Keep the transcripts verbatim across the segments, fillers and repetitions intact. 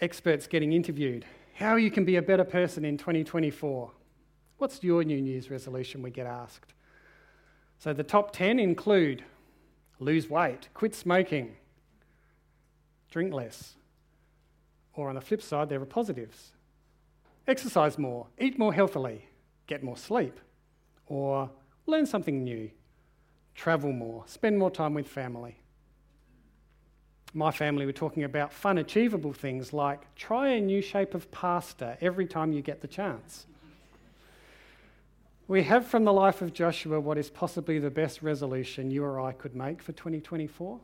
experts getting interviewed, how you can be a better person in twenty twenty-four. What's your New Year's resolution, we get asked. So the top ten include lose weight, quit smoking, drink less. Or on the flip side, there are positives. Exercise more, eat more healthily, get more sleep, or learn something new, travel more, spend more time with family. My family were talking about fun, achievable things like try a new shape of pasta every time you get the chance. We have from the life of Joshua what is possibly the best resolution you or I could make for twenty twenty-four.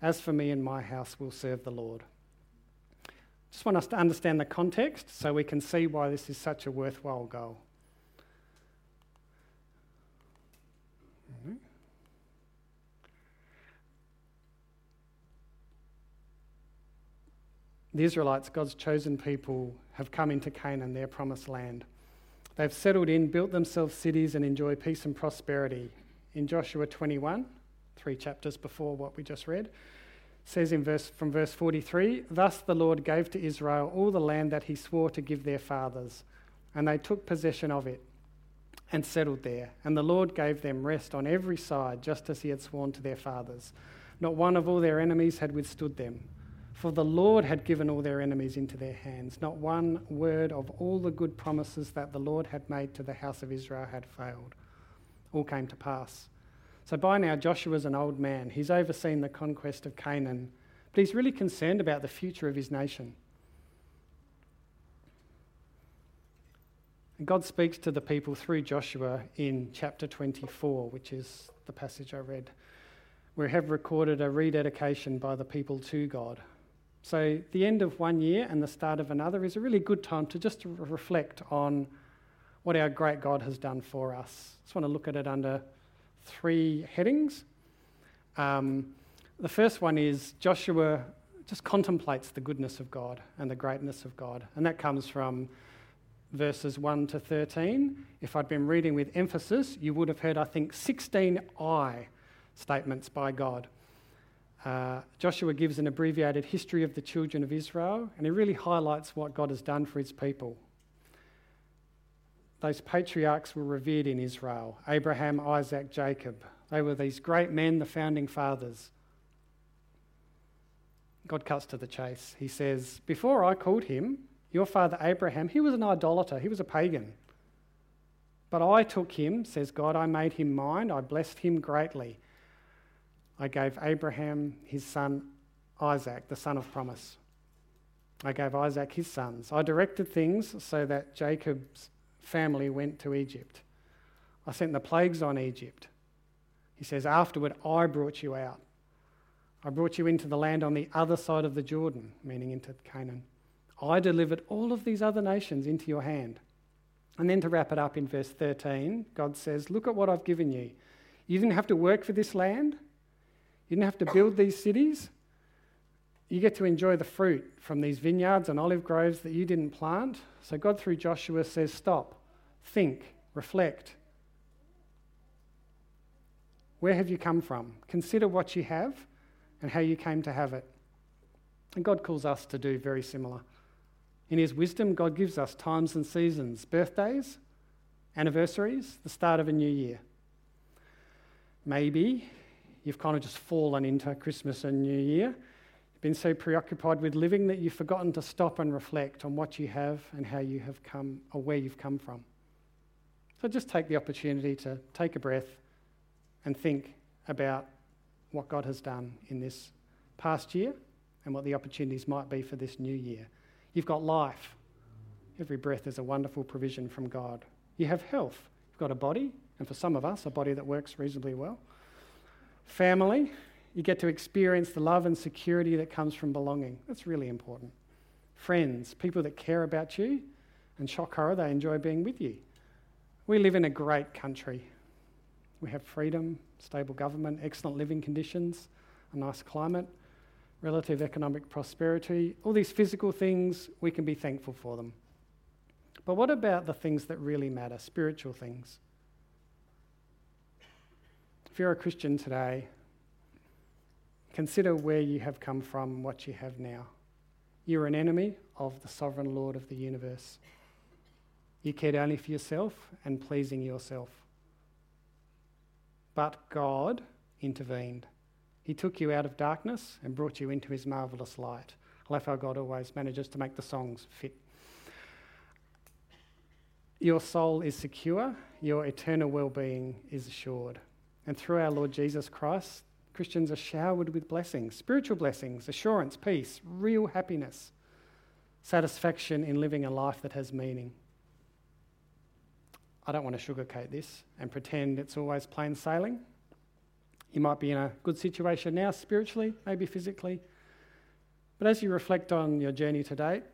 As for me and my house, we'll serve the Lord. Just want us to understand the context so we can see why this is such a worthwhile goal. Mm-hmm. The Israelites, God's chosen people, have come into Canaan, their promised land. They've settled in, built themselves cities, and enjoy peace and prosperity. In Joshua twenty-one, three chapters before what we just read, says in verse from verse forty-three, "Thus the Lord gave to Israel all the land that he swore to give their fathers, and they took possession of it and settled there. And the Lord gave them rest on every side, just as he had sworn to their fathers. Not one of all their enemies had withstood them. For the Lord had given all their enemies into their hands. Not one word of all the good promises that the Lord had made to the house of Israel had failed. All came to pass." So by now, Joshua's an old man. He's overseen the conquest of Canaan, but he's really concerned about the future of his nation. And God speaks to the people through Joshua in chapter twenty-four, which is the passage I read. We have recorded a rededication by the people to God. So the end of one year and the start of another is a really good time to just reflect on what our great God has done for us. I just want to look at it under three headings. Um, the first one is Joshua just contemplates the goodness of God and the greatness of God. And that comes from verses one to thirteen. If I'd been reading with emphasis, you would have heard, I think, sixteen I statements by God. Uh, Joshua gives an abbreviated history of the children of Israel, and he really highlights what God has done for his people. Those patriarchs were revered in Israel: Abraham, Isaac, Jacob. They were these great men, the founding fathers. God cuts to the chase. He says, "Before I called him, your father Abraham, he was an idolater, he was a pagan. But I took him," says God, "I made him mine, I blessed him greatly. I gave Abraham his son Isaac, the son of promise. I gave Isaac his sons. I directed things so that Jacob's family went to Egypt. I sent the plagues on Egypt." He says, "Afterward, I brought you out. I brought you into the land on the other side of the Jordan," meaning into Canaan. "I delivered all of these other nations into your hand." And then to wrap it up in verse thirteen, God says, "Look at what I've given you. You didn't have to work for this land. You didn't have to build these cities. You get to enjoy the fruit from these vineyards and olive groves that you didn't plant." So God, through Joshua, says, stop, think, reflect. Where have you come from? Consider what you have and how you came to have it. And God calls us to do very similar. In his wisdom, God gives us times and seasons, birthdays, anniversaries, the start of a new year. Maybe you've kind of just fallen into Christmas and New Year. You've been so preoccupied with living that you've forgotten to stop and reflect on what you have and how you have come or where you've come from. So just take the opportunity to take a breath and think about what God has done in this past year and what the opportunities might be for this new year. You've got life. Every breath is a wonderful provision from God. You have health. You've got a body, and for some of us, a body that works reasonably well. Family, you get to experience the love and security that comes from belonging. That's really important. Friends, people that care about you, and shock horror, they enjoy being with you. We live in a great country. We have freedom, stable government, excellent living conditions, a nice climate, relative economic prosperity. All these physical things, we can be thankful for them. But what about the things that really matter, spiritual things? If you're a Christian today, consider where you have come from, what you have now. You're an enemy of the sovereign Lord of the universe. You cared only for yourself and pleasing yourself. But God intervened. He took you out of darkness and brought you into his marvellous light. I love how God always manages to make the songs fit. Your soul is secure, your eternal well-being is assured. And through our Lord Jesus Christ, Christians are showered with blessings, spiritual blessings, assurance, peace, real happiness, satisfaction in living a life that has meaning. I don't want to sugarcoat this and pretend it's always plain sailing. You might be in a good situation now, spiritually, maybe physically. But as you reflect on your journey to date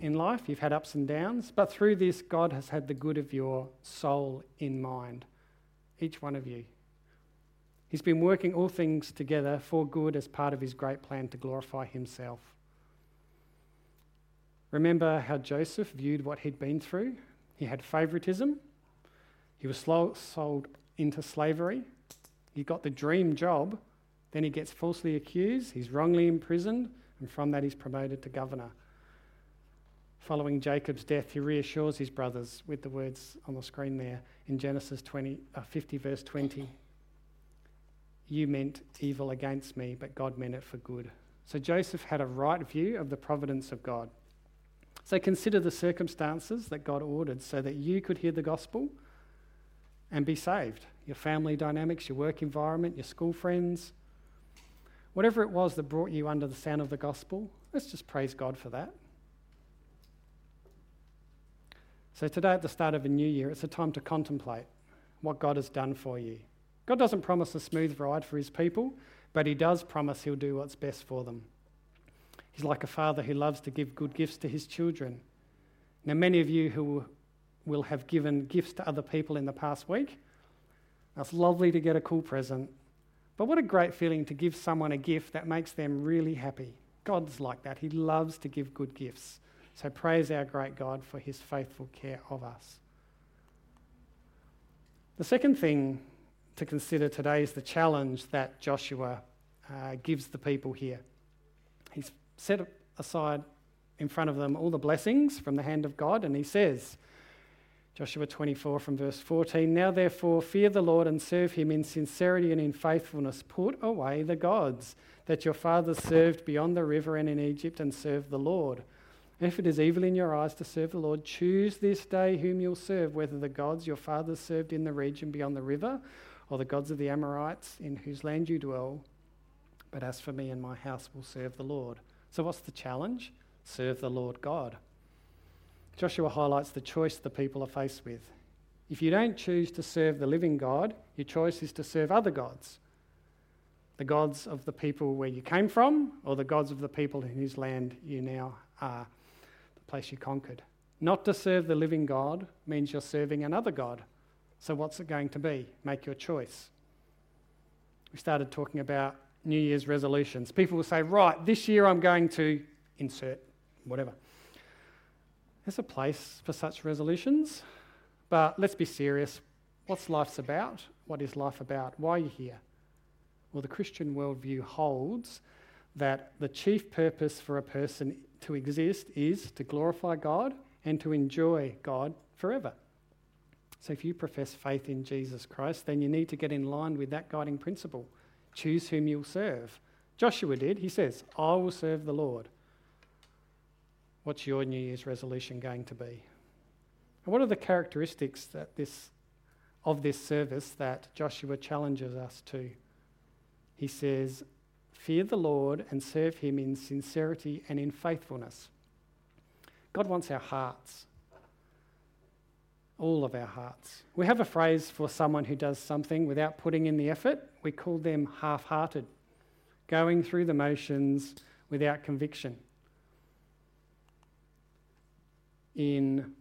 in life, you've had ups and downs, but through this, God has had the good of your soul in mind, each one of you. He's been working all things together for good as part of his great plan to glorify himself. Remember how Joseph viewed what he'd been through? He had favoritism. He was sold into slavery. He got the dream job. Then he gets falsely accused. He's wrongly imprisoned. And from that, he's promoted to governor. Following Jacob's death, he reassures his brothers with the words on the screen there in Genesis twenty, uh, fifty, verse twenty. You meant evil against me, but God meant it for good. So Joseph had a right view of the providence of God. So consider the circumstances that God ordered so that you could hear the gospel and be saved. Your family dynamics, your work environment, your school friends, whatever it was that brought you under the sound of the gospel, let's just praise God for that. So today at the start of a new year, it's a time to contemplate what God has done for you. God doesn't promise a smooth ride for his people, but he does promise he'll do what's best for them. He's like a father who loves to give good gifts to his children. Now, many of you who will have given gifts to other people in the past week, it's lovely to get a cool present. But what a great feeling to give someone a gift that makes them really happy. God's like that. He loves to give good gifts. So praise our great God for his faithful care of us. The second thing to consider today is the challenge that Joshua uh, gives the people here. He's set aside in front of them all the blessings from the hand of God, and he says, Joshua twenty-four from verse fourteen, now therefore fear the Lord and serve him in sincerity and in faithfulness. Put away the gods that your fathers served beyond the river and in Egypt, and serve the Lord. And if it is evil in your eyes to serve the Lord, choose this day whom you'll serve, whether the gods your fathers served in the region beyond the river or the gods of the Amorites in whose land you dwell. But as for me and my house, will serve the Lord. So what's the challenge? Serve the Lord God. Joshua highlights the choice the people are faced with. If you don't choose to serve the living God, your choice is to serve other gods. The gods of the people where you came from, or the gods of the people in whose land you now are, the place you conquered. Not to serve the living God means you're serving another god. So what's it going to be? Make your choice. We started talking about New Year's resolutions. People will say, right, this year I'm going to insert whatever. There's a place for such resolutions, but let's be serious. What's life's about? What is life about? Why are you here? Well, the Christian worldview holds that the chief purpose for a person to exist is to glorify God and to enjoy God forever. So if you profess faith in Jesus Christ, then you need to get in line with that guiding principle. Choose whom you'll serve. Joshua did. He says, I will serve the Lord. What's your New Year's resolution going to be? And what are the characteristics that this, of this service that Joshua challenges us to? He says, fear the Lord and serve him in sincerity and in faithfulness. God wants our hearts. All of our hearts. We have a phrase for someone who does something without putting in the effort. We call them half-hearted, going through the motions without conviction. In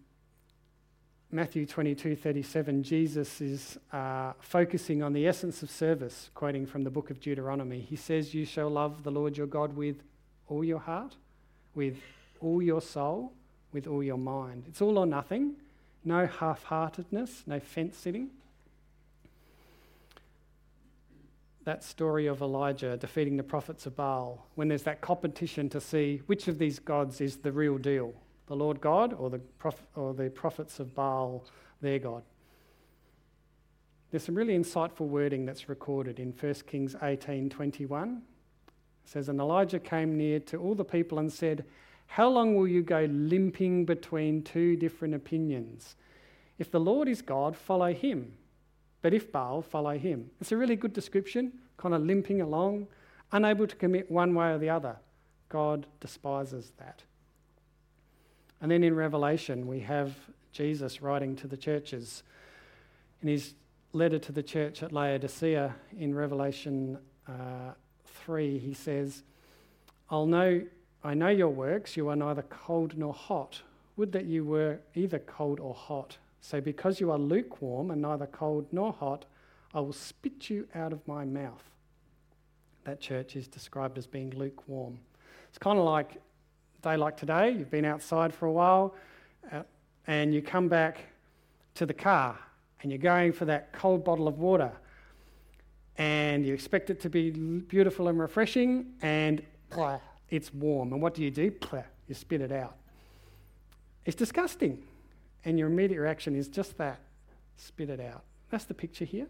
Matthew twenty-two thirty-seven, Jesus is uh, focusing on the essence of service, quoting from the book of Deuteronomy. He says, you shall love the Lord your God with all your heart, with all your soul, with all your mind. It's all or nothing. No half-heartedness, no fence-sitting. that story of Elijah defeating the prophets of Baal, when there's that competition to see which of these gods is the real deal, the Lord God or the prof- or the prophets of Baal, their god. There's some really insightful wording that's recorded in First Kings eighteen twenty-one. It says, "And Elijah came near to all the people and said, 'How long will you go limping between two different opinions? If the Lord is God, follow him. But if Baal, follow him.'" It's a really good description, kind of limping along, unable to commit one way or the other. God despises that. And then in Revelation, we have Jesus writing to the churches. In his letter to the church at Laodicea in Revelation uh, three, he says, I'll know, I know your works, you are neither cold nor hot. Would that you were either cold or hot. So because you are lukewarm and neither cold nor hot, I will spit you out of my mouth. That church is described as being lukewarm. It's kind of like a day like today. You've been outside for a while uh, and you come back to the car and you're going for that cold bottle of water and you expect it to be beautiful and refreshing and it's warm. And what do you do? You spit it out. It's disgusting. And your immediate reaction is just that, spit it out. That's the picture here.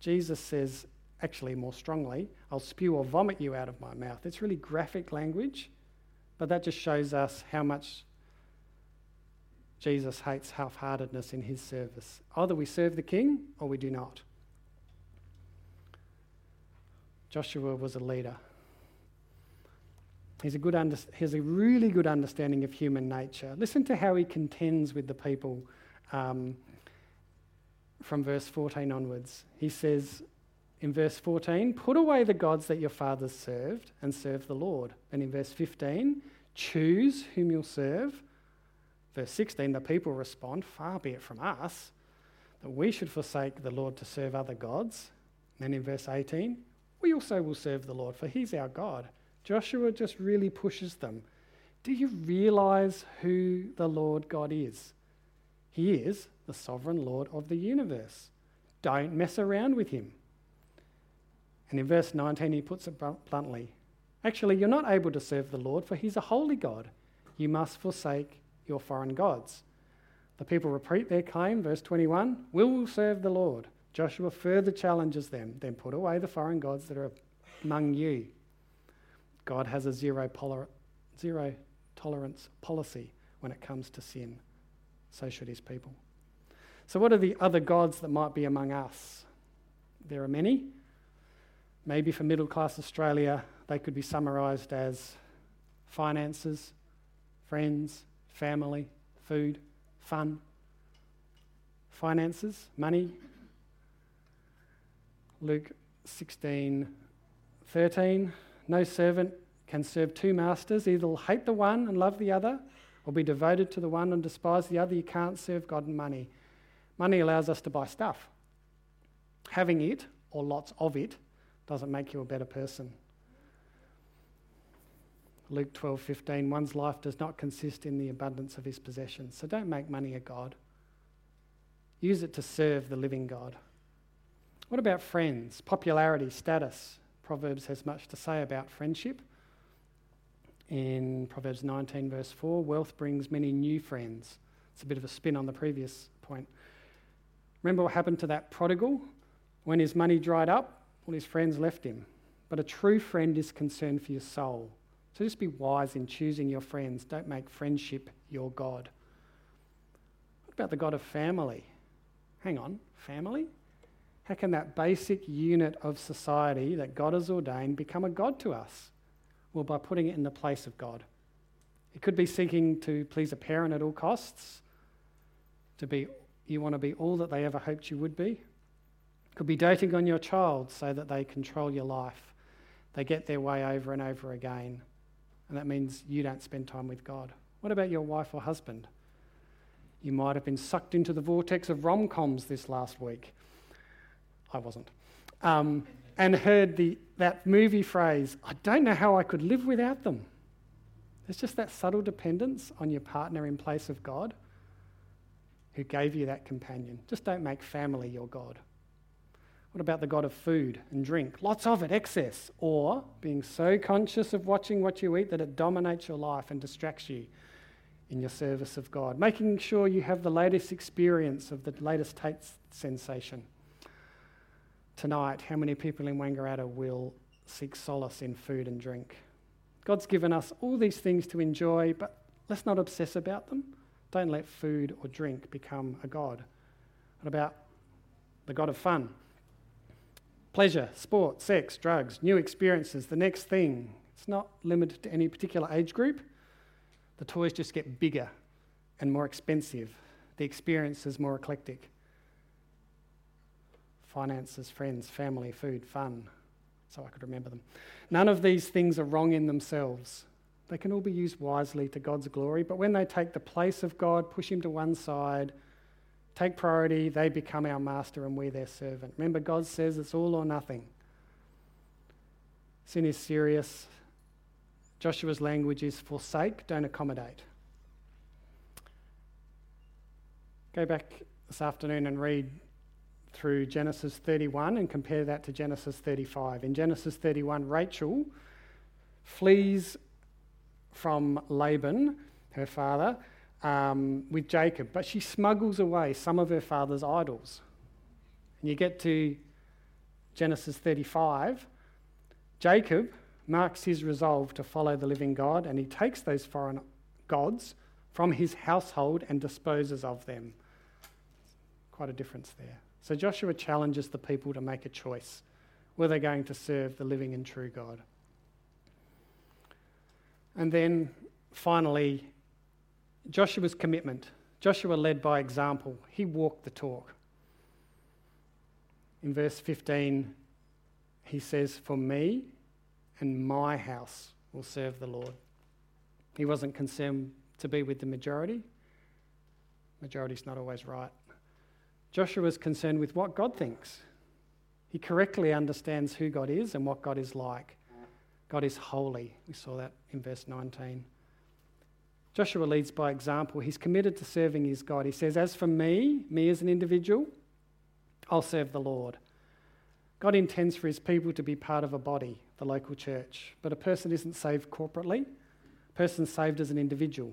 Jesus says, actually more strongly, I'll spew or vomit you out of my mouth. It's really graphic language, but that just shows us how much Jesus hates half-heartedness in his service. Either we serve the king or we do not. Joshua was a leader. He's a good under, he has a really good understanding of human nature. Listen to how he contends with the people um, from verse fourteen onwards. He says in verse fourteen, put away the gods that your fathers served and serve the Lord. And in verse fifteen, choose whom you'll serve. Verse sixteen, the people respond, far be it from us, that we should forsake the Lord to serve other gods. And in verse eighteen, we also will serve the Lord, for he's our God. Joshua just really pushes them. Do you realise who the Lord God is? He is the sovereign Lord of the universe. Don't mess around with him. And in verse nineteen, he puts it bluntly. Actually, you're not able to serve the Lord, for he's a holy God. You must forsake your foreign gods. The people repeat their claim, verse twenty-one, we will serve the Lord. Joshua further challenges them, then put away the foreign gods that are among you. God has a zero, polar, zero tolerance policy when it comes to sin. So should his people. So what are the other gods that might be among us? There are many. Maybe for middle class Australia, they could be summarised as finances, friends, family, food, fun. Finances, money. Luke sixteen thirteen. No servant can serve two masters. Either will hate the one and love the other, or be devoted to the one and despise the other. You can't serve God and money. Money allows us to buy stuff. Having it, or lots of it, doesn't make you a better person. Luke twelve fifteen, one's life does not consist in the abundance of his possessions. So don't make money a god. Use it to serve the living God. What about friends, popularity, status? Proverbs has much to say about friendship. In Proverbs nineteen verse four, wealth brings many new friends. It's a bit of a spin on the previous point. Remember what happened to that prodigal? When his money dried up, all his friends left him. But a true friend is concerned for your soul. So just be wise in choosing your friends. Don't make friendship your god. What about the God of family? Hang on, family? How can that basic unit of society that God has ordained become a god to us? Well, by putting it in the place of God. It could be seeking to please a parent at all costs, to be, you want to be all that they ever hoped you would be. It could be doting on your child so that they control your life. They get their way over and over again. And that means you don't spend time with God. What about your wife or husband? You might have been sucked into the vortex of rom-coms this last week. I wasn't, um, and heard the that movie phrase, I don't know how I could live without them. It's just that subtle dependence on your partner in place of God who gave you that companion. Just don't make family your god. What about the God of food and drink? Lots of it, excess, or being so conscious of watching what you eat that it dominates your life and distracts you in your service of God. Making sure you have the latest experience of the latest taste sensation. Tonight, how many people in Wangaratta will seek solace in food and drink? God's given us all these things to enjoy, but let's not obsess about them. Don't let food or drink become a god. What about the God of fun? Pleasure, sport, sex, drugs, new experiences, the next thing. It's not limited to any particular age group. The toys just get bigger and more expensive. The experience is more eclectic. Finances, friends, family, food, fun. So I could remember them. None of these things are wrong in themselves. They can all be used wisely to God's glory, but when they take the place of God, push him to one side, take priority, they become our master and we're their servant. Remember, God says it's all or nothing. Sin is serious. Joshua's language is forsake, don't accommodate. Go back this afternoon and read through Genesis thirty-one and compare that to Genesis thirty-five. In Genesis thirty-one, Rachel flees from Laban, her father, Um, with Jacob, but she smuggles away some of her father's idols. And you get to Genesis thirty-five. Jacob marks his resolve to follow the living God, and he takes those foreign gods from his household and disposes of them. Quite a difference there. So Joshua challenges the people to make a choice. Were they going to serve the living and true God? And then finally, Joshua's commitment. Joshua led by example. He walked the talk. In verse fifteen, he says, "For me and my house will serve the Lord." He wasn't concerned to be with the majority. Majority's not always right. Joshua's concerned with what God thinks. He correctly understands who God is and what God is like. God is holy. We saw that in verse nineteen. Joshua leads by example. He's committed to serving his God. He says, as for me, me as an individual, I'll serve the Lord. God intends for his people to be part of a body, the local church. But a person isn't saved corporately. A person's saved as an individual.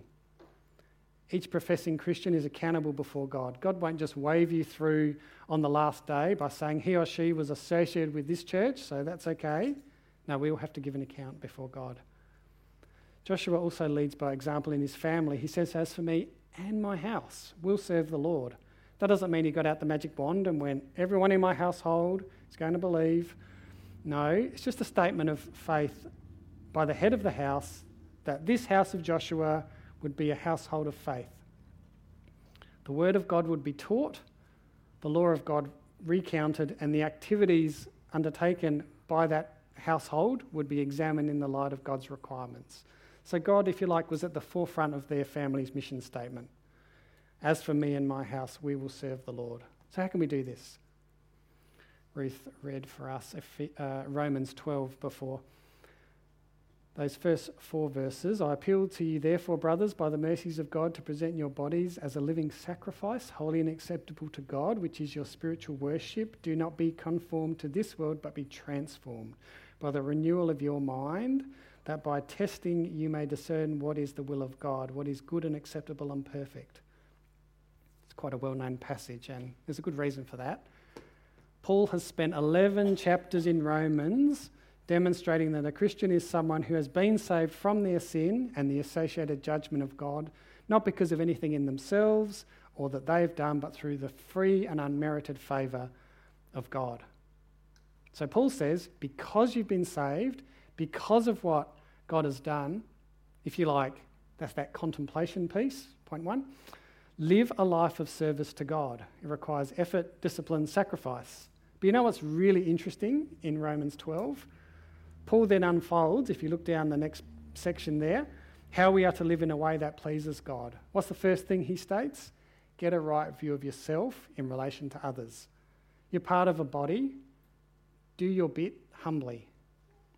Each professing Christian is accountable before God. God won't just wave you through on the last day by saying he or she was associated with this church, so that's okay. No, we all have to give an account before God. Joshua also leads by example in his family. He says, as for me and my house, we'll serve the Lord. That doesn't mean he got out the magic wand and went, everyone in my household is going to believe. No, it's just a statement of faith by the head of the house that this house of Joshua would be a household of faith. The word of God would be taught, the law of God recounted, and the activities undertaken by that household would be examined in the light of God's requirements. So God, if you like, was at the forefront of their family's mission statement. As for me and my house, we will serve the Lord. So how can we do this? Ruth read for us uh, Romans twelve before. Those first four verses. I appeal to you therefore, brothers, by the mercies of God, to present your bodies as a living sacrifice, holy and acceptable to God, which is your spiritual worship. Do not be conformed to this world, but be transformed by the renewal of your mind, that by testing you may discern what is the will of God, what is good and acceptable and perfect. It's quite a well-known passage, and there's a good reason for that. Paul has spent eleven chapters in Romans demonstrating that a Christian is someone who has been saved from their sin and the associated judgment of God, not because of anything in themselves or that they've done, but through the free and unmerited favour of God. So Paul says, because you've been saved, because of what God has done, if you like, that's that contemplation piece, point one, live a life of service to God. It requires effort, discipline, sacrifice. But you know what's really interesting in Romans twelve? Paul then unfolds, if you look down the next section there, how we are to live in a way that pleases God. What's the first thing he states? Get a right view of yourself in relation to others. You're part of a body. Do your bit humbly.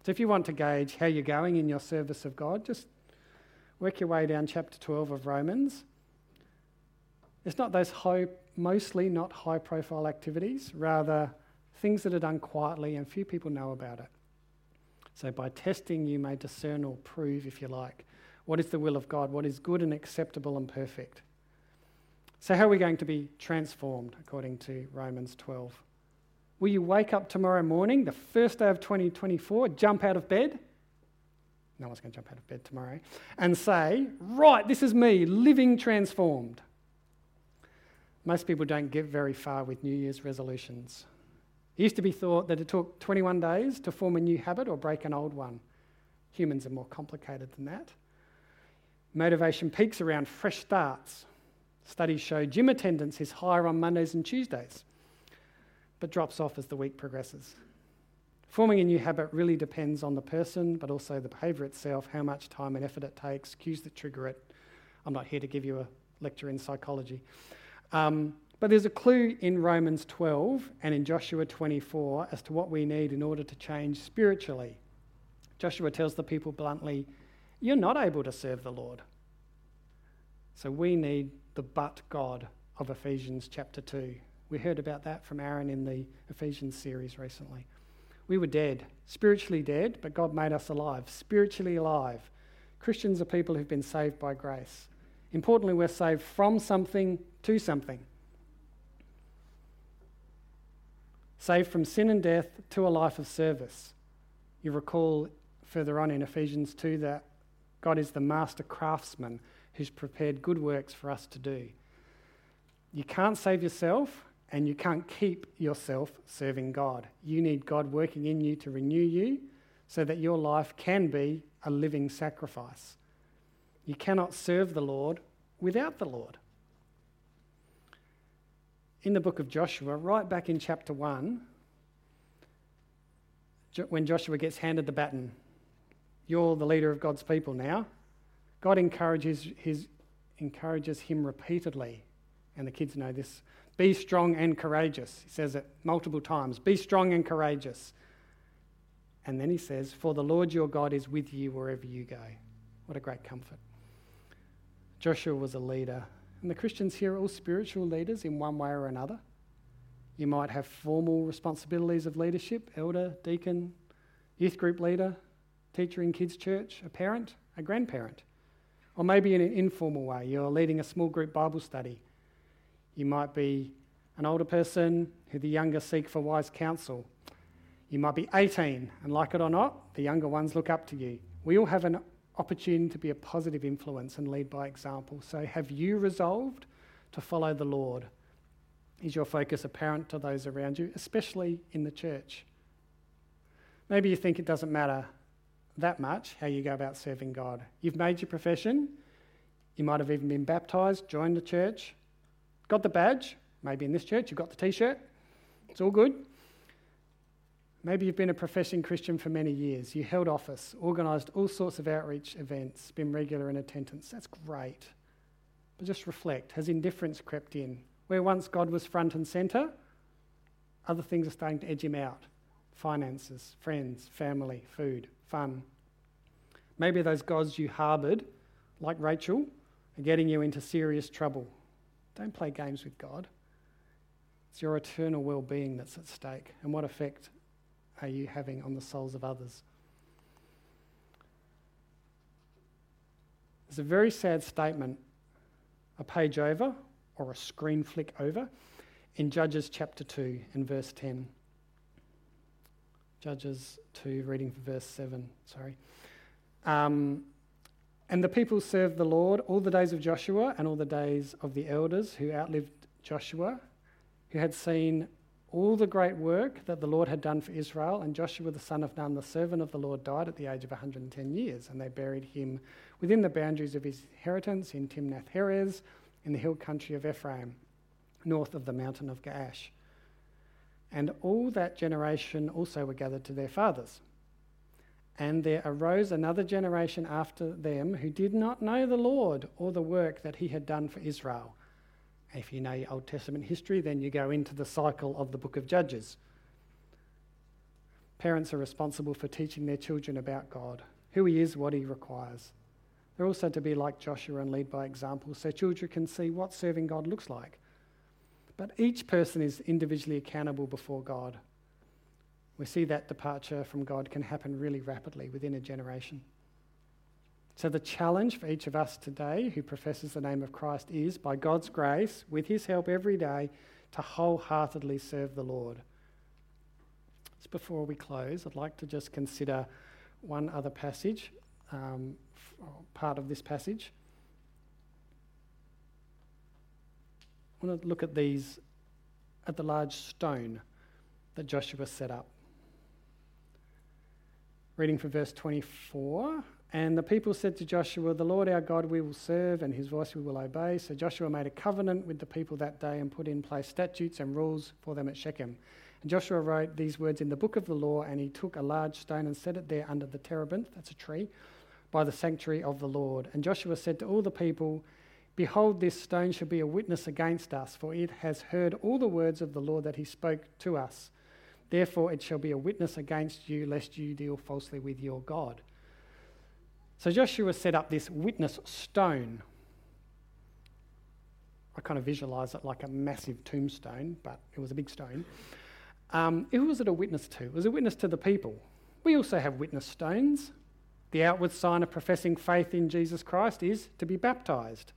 So if you want to gauge how you're going in your service of God, just work your way down chapter twelve of Romans. It's not those high, mostly not high-profile activities, rather things that are done quietly and few people know about it. So by testing you may discern or prove, if you like, what is the will of God, what is good and acceptable and perfect. So how are we going to be transformed according to Romans twelve? Will you wake up tomorrow morning, the first day of twenty twenty-four, jump out of bed? No one's going to jump out of bed tomorrow. And say, right, this is me, living transformed. Most people don't get very far with New Year's resolutions. It used to be thought that it took twenty-one days to form a new habit or break an old one. Humans are more complicated than that. Motivation peaks around fresh starts. Studies show gym attendance is higher on Mondays and Tuesdays, but drops off as the week progresses. Forming a new habit really depends on the person, but also the behaviour itself, how much time and effort it takes, cues that trigger it. I'm not here to give you a lecture in psychology. Um, but there's a clue in Romans twelve and in Joshua twenty-four as to what we need in order to change spiritually. Joshua tells the people bluntly, you're not able to serve the Lord. So we need the but God of Ephesians chapter two. We heard about that from Aaron in the Ephesians series recently. We were dead, spiritually dead, but God made us alive, spiritually alive. Christians are people who've been saved by grace. Importantly, we're saved from something to something. Saved from sin and death to a life of service. You recall further on in Ephesians two that God is the master craftsman who's prepared good works for us to do. You can't save yourself and you can't keep yourself serving God. You need God working in you to renew you so that your life can be a living sacrifice. You cannot serve the Lord without the Lord. In the book of Joshua, right back in chapter one, when Joshua gets handed the baton, you're the leader of God's people now. God encourages his, encourages him repeatedly, and the kids know this. Be strong and courageous. He says it multiple times. Be strong and courageous. And then he says, for the Lord your God is with you wherever you go. What a great comfort. Joshua was a leader. And the Christians here are all spiritual leaders in one way or another. You might have formal responsibilities of leadership, elder, deacon, youth group leader, teacher in kids' church, a parent, a grandparent. Or maybe in an informal way, you're leading a small group Bible study. You might be an older person who the younger seek for wise counsel. You might be eighteen, and like it or not, the younger ones look up to you. We all have an opportunity to be a positive influence and lead by example. So have you resolved to follow the Lord? Is your focus apparent to those around you, especially in the church? Maybe you think it doesn't matter that much how you go about serving God. You've made your profession. You might have even been baptised, joined the church, got the badge. Maybe in this church you've got the t-shirt. It's all good. Maybe you've been a professing Christian for many years. You held office, organised all sorts of outreach events, been regular in attendance. That's great. But just reflect. Has indifference crept in? Where once God was front and centre, other things are starting to edge him out. Finances, friends, family, food, fun. Maybe those gods you harboured, like Rachel, are getting you into serious trouble. Don't play games with God. It's your eternal well-being that's at stake. And what effect are you having on the souls of others? It's a very sad statement, a page over or a screen flick over, in Judges chapter two and verse ten. Judges two, reading from verse seven, sorry. Um, And the people served the Lord all the days of Joshua and all the days of the elders who outlived Joshua, who had seen all the great work that the Lord had done for Israel. And Joshua the son of Nun, the servant of the Lord, died at the age of one hundred ten years, and they buried him within the boundaries of his inheritance in Timnath-Heres, in the hill country of Ephraim, north of the mountain of Gaash. And all that generation also were gathered to their fathers. And there arose another generation after them who did not know the Lord or the work that he had done for Israel. If you know your Old Testament history, then you go into the cycle of the book of Judges. Parents are responsible for teaching their children about God, who he is, what he requires. They're also to be like Joshua and lead by example so children can see what serving God looks like. But each person is individually accountable before God. we see that departure from God can happen really rapidly within a generation. So the challenge for each of us today who professes the name of Christ is, by God's grace, with his help every day, to wholeheartedly serve the Lord. Just before we close, I'd like to just consider one other passage, um, part of this passage. I want to look at these, at the large stone that Joshua set up. Reading from verse twenty-four, and the people said to Joshua, "The Lord our God we will serve, and his voice we will obey." So Joshua made a covenant with the people that day and put in place statutes and rules for them at Shechem. And Joshua wrote these words in the book of the law, and he took a large stone and set it there under the terebinth, that's a tree, by the sanctuary of the Lord. And Joshua said to all the people, "Behold, this stone shall be a witness against us, for it has heard all the words of the Lord that he spoke to us. Therefore it shall be a witness against you, lest you deal falsely with your God." So Joshua set up this witness stone. I kind of visualise it like a massive tombstone, but it was a big stone. Um, who was it a witness to? It was a witness to the people. We also have witness stones. The outward sign of professing faith in Jesus Christ is to be baptised.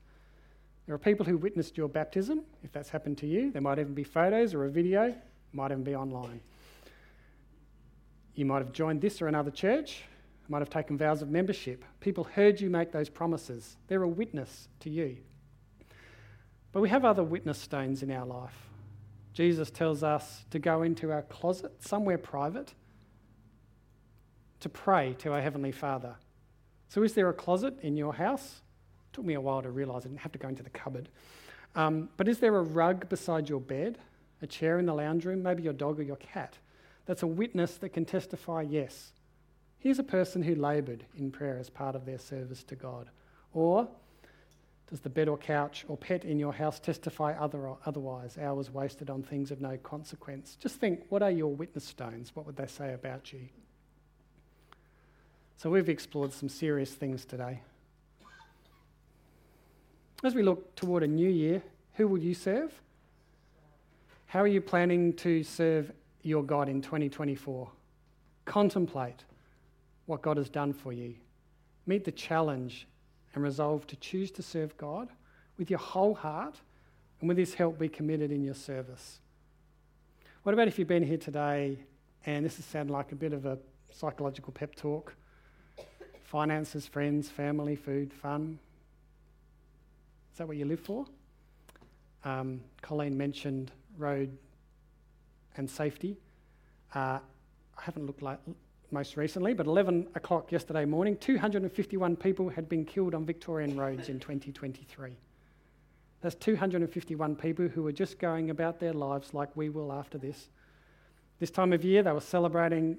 There are people who witnessed your baptism, if that's happened to you. There might even be photos or a video, might even be online. You might have joined this or another church, might have taken vows of membership. People heard you make those promises. They're a witness to you. But we have other witness stones in our life. Jesus tells us to go into our closet, somewhere private, to pray to our Heavenly Father. So is there a closet in your house? It took me a while to realise I didn't have to go into the cupboard. Um, but is there a rug beside your bed? A chair in the lounge room, maybe your dog or your cat? That's a witness that can testify, yes, here's a person who laboured in prayer as part of their service to God. Or does the bed or couch or pet in your house testify other, otherwise, hours wasted on things of no consequence? Just think, what are your witness stones? What would they say about you? So we've explored some serious things today. As we look toward a new year, who will you serve? How are you planning to serve your God in twenty twenty-four? Contemplate what God has done for you. Meet the challenge and resolve to choose to serve God with your whole heart, and with his help be committed in your service. What about if you've been here today, and this has sounded like a bit of a psychological pep talk, finances, friends, family, food, fun. Is that what you live for? Um, Colleen mentioned road and safety. Uh, I haven't looked like most recently, but eleven o'clock yesterday morning, two hundred fifty-one people had been killed on Victorian roads in twenty twenty-three. That's two hundred fifty-one people who were just going about their lives like we will after this. This time of year, they were celebrating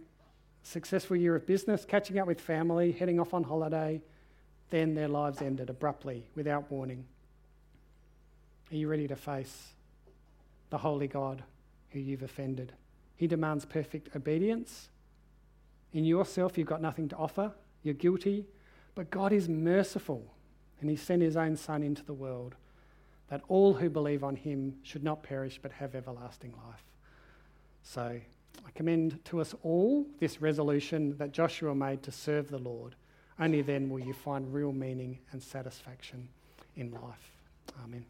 a successful year of business, catching up with family, heading off on holiday. Then their lives ended abruptly, without warning. Are you ready to face the holy God who you've offended? He demands perfect obedience. In yourself, you've got nothing to offer. You're guilty. But God is merciful, and he sent his own Son into the world that all who believe on him should not perish but have everlasting life. So I commend to us all this resolution that Joshua made to serve the Lord. Only then will you find real meaning and satisfaction in life. Amen.